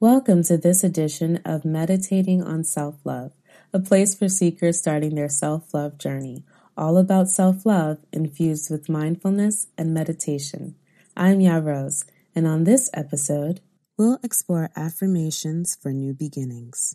Welcome to this edition of Meditating on Self-Love, a place for seekers starting their self-love journey, all about self-love infused with mindfulness and meditation. I'm Yara Rose, and on this episode, we'll explore affirmations for new beginnings.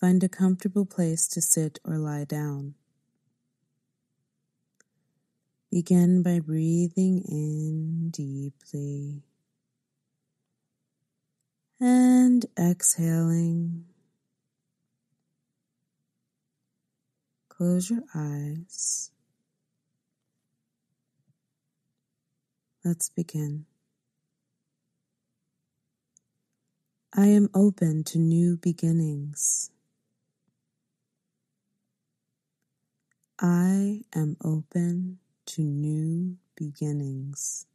Find a comfortable place to sit or lie down. Begin by breathing in deeply and exhaling. Close your eyes. Let's begin. I am open to new beginnings. I am open to new beginnings.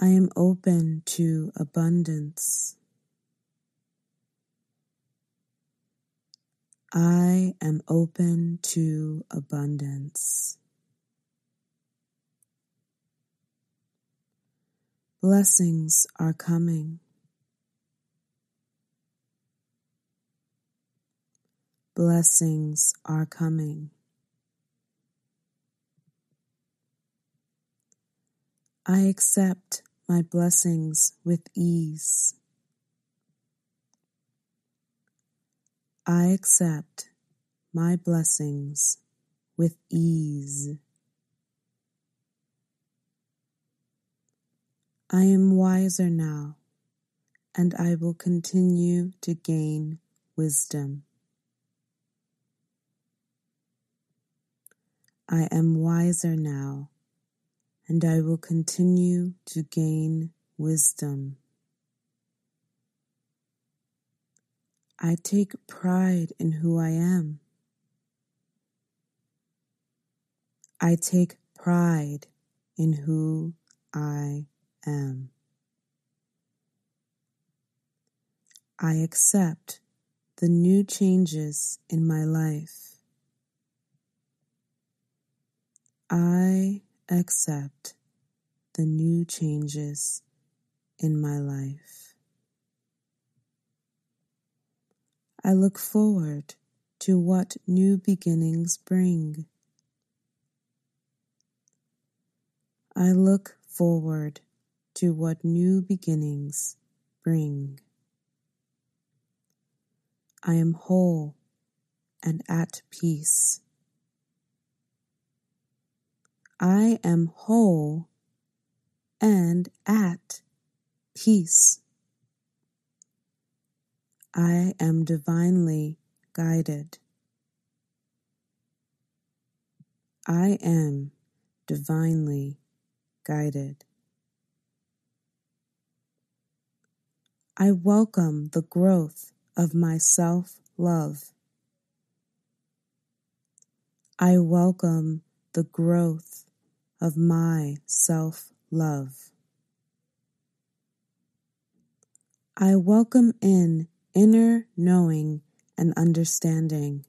I am open to abundance. I am open to abundance. Blessings are coming. Blessings are coming. I accept my blessings with ease. I accept my blessings with ease. I am wiser now, and I will continue to gain wisdom. I am wiser now, and I will continue to gain wisdom. I take pride in who I am. I take pride in who I am. I accept the new changes in my life. I accept the new changes in my life. I look forward to what new beginnings bring. I look forward to what new beginnings bring. I am whole and at peace. I am whole and at peace. I am divinely guided. I am divinely guided. I welcome the growth of my self-love. I welcome the growth of my self-love. I welcome in inner knowing and understanding.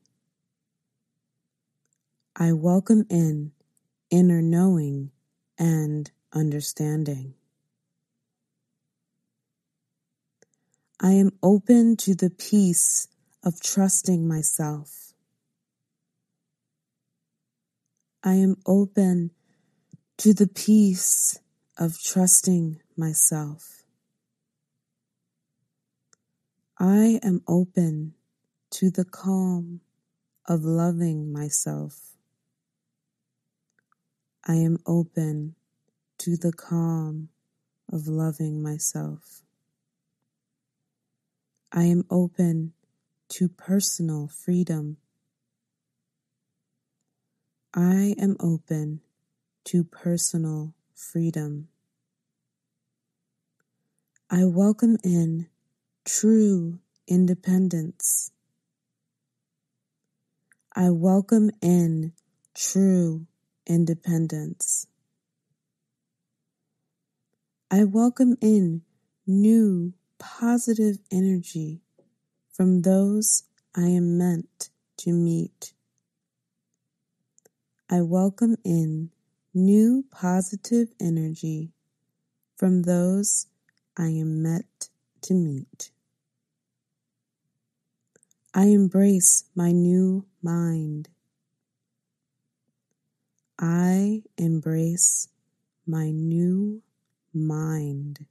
I welcome in inner knowing and understanding. I am open to the peace of trusting myself. I am open to the peace of trusting myself. I am open to the calm of loving myself. I am open to the calm of loving myself. I am open to personal freedom. I am open to personal freedom. I welcome in true independence. I welcome in true independence. I welcome in new positive energy from those I am meant to meet. I welcome in new positive energy from those I am meant to meet. I embrace my new mind. I embrace my new mind.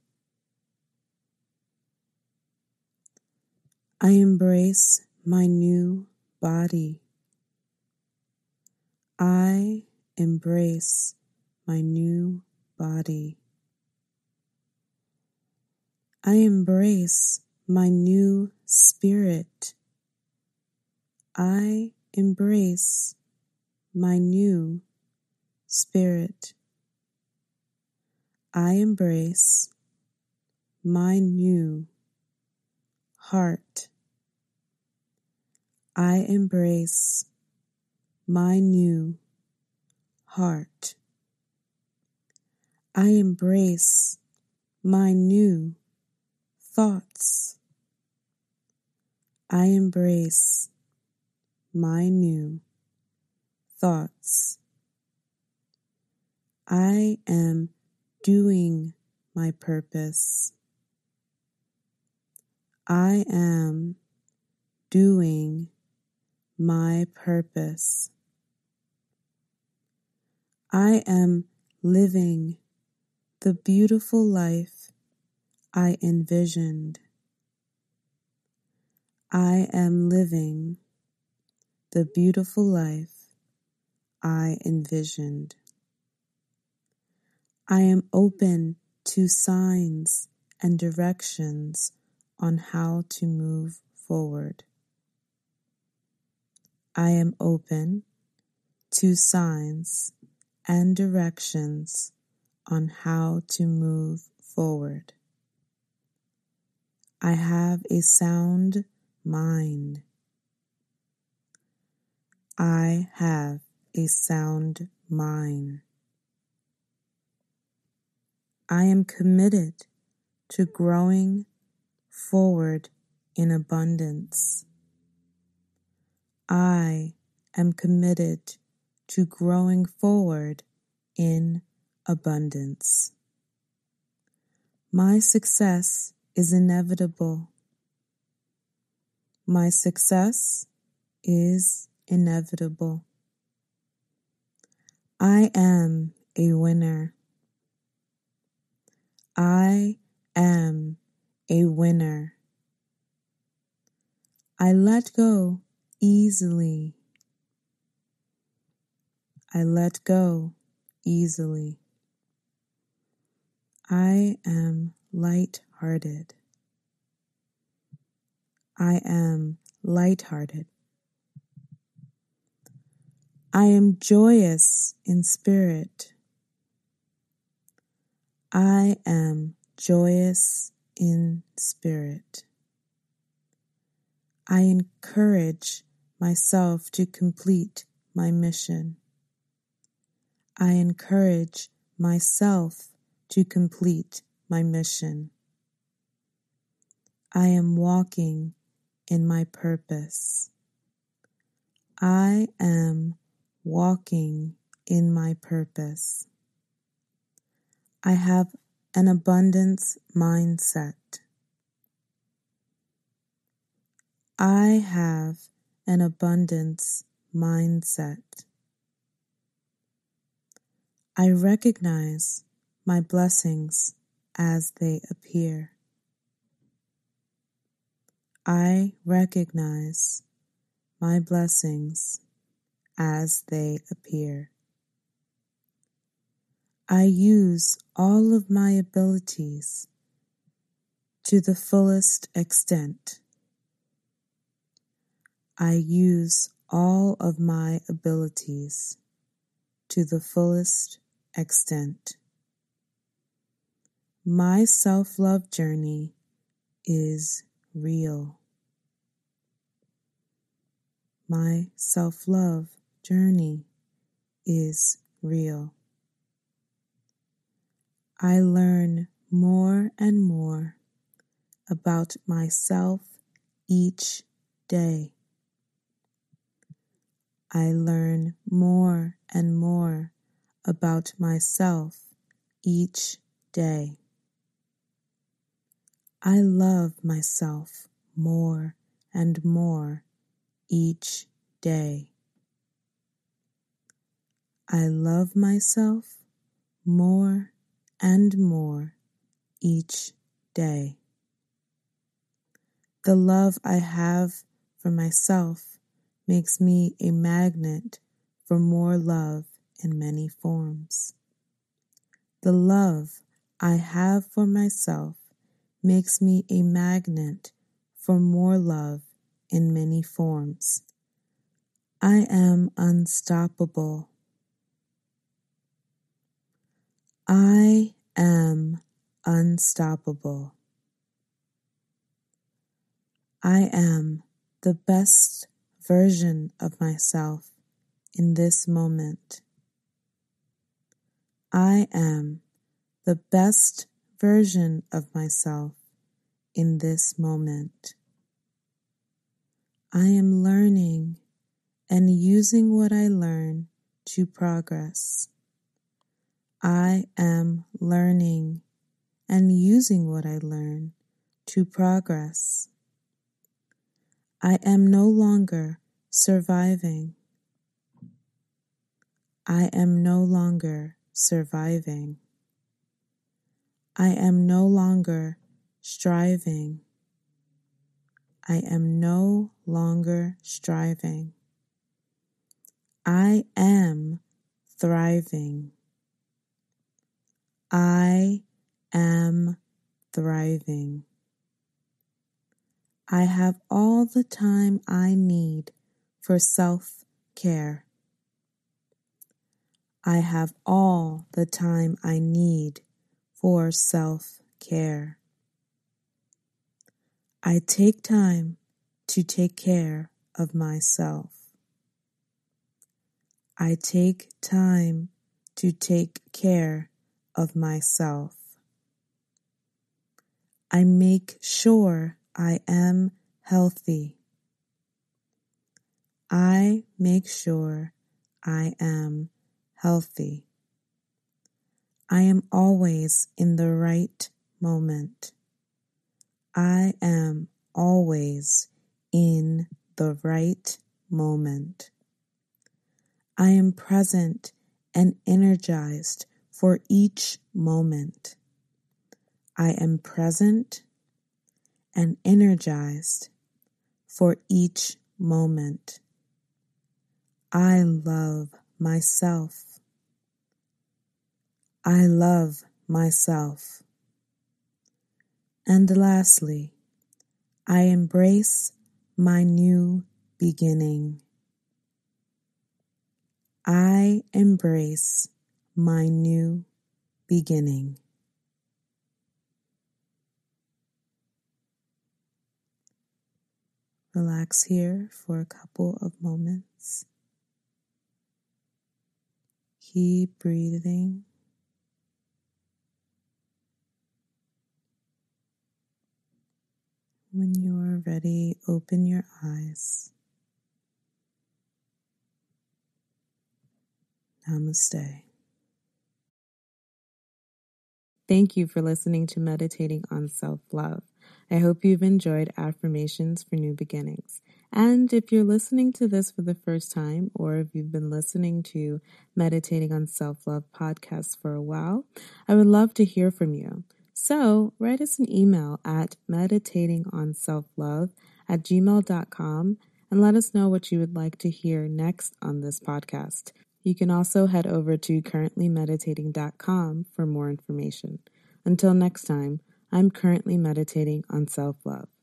I embrace my new body. I embrace my new body. I embrace my new spirit. I embrace my new spirit. I embrace my new heart. I embrace my new heart. I embrace my new thoughts. I embrace my new thoughts. I am doing my purpose. I am doing my purpose. I am living the beautiful life I envisioned. I am living the beautiful life I envisioned. I am open to signs and directions on how to move forward. I am open to signs and directions on how to move forward. I have a sound mind. I have a sound mind. I am committed to growing forward in abundance. I am committed to growing forward in abundance. My success is inevitable. My success is inevitable. I am a winner. I am a winner. I let go easily. I let go easily. I am light-hearted. I am light-hearted. I am joyous in spirit. I am joyous in spirit. I encourage myself to complete my mission. I encourage myself to complete my mission. I am walking in my purpose. I am walking in my purpose. I have an abundance mindset. I have an abundance mindset. I recognize my blessings as they appear. I recognize my blessings as they appear. I use all of my abilities to the fullest extent. I use all of my abilities to the fullest extent. My self-love journey is real. My self-love journey is real. I learn more and more about myself each day. I learn more and more about myself each day. I love myself more and more each day. I love myself more and more each day. The love I have for myself makes me a magnet for more love in many forms. The love I have for myself makes me a magnet for more love in many forms. I am unstoppable. I am unstoppable. I am the best version of myself in this moment. I am the best version of myself in this moment. I am learning and using what I learn to progress. I am learning and using what I learn to progress. I am no longer surviving. I am no longer surviving. I am no longer striving. I am no longer striving. I am thriving. I am thriving. I have all the time I need for self-care. I have all the time I need for self-care. I take time to take care of myself. I take time to take care of myself. I make sure I am healthy. I make sure I am healthy. I am always in the right moment. I am always in the right moment. I am present and energized for each moment. I am present and energized for each moment. I love myself. I love myself. And lastly, I embrace my new beginning. I embrace my new beginning. Relax here for a couple of moments. Keep breathing. When you are ready, open your eyes. Namaste. Thank you for listening to Meditating on Self-Love. I hope you've enjoyed affirmations for new beginnings. And if you're listening to this for the first time, or if you've been listening to Meditating on Self-Love podcast for a while, I would love to hear from you. So write us an email at meditatingonselflove@gmail.com and let us know what you would like to hear next on this podcast. You can also head over to currentlymeditating.com for more information. Until next time, I'm currently meditating on self-love.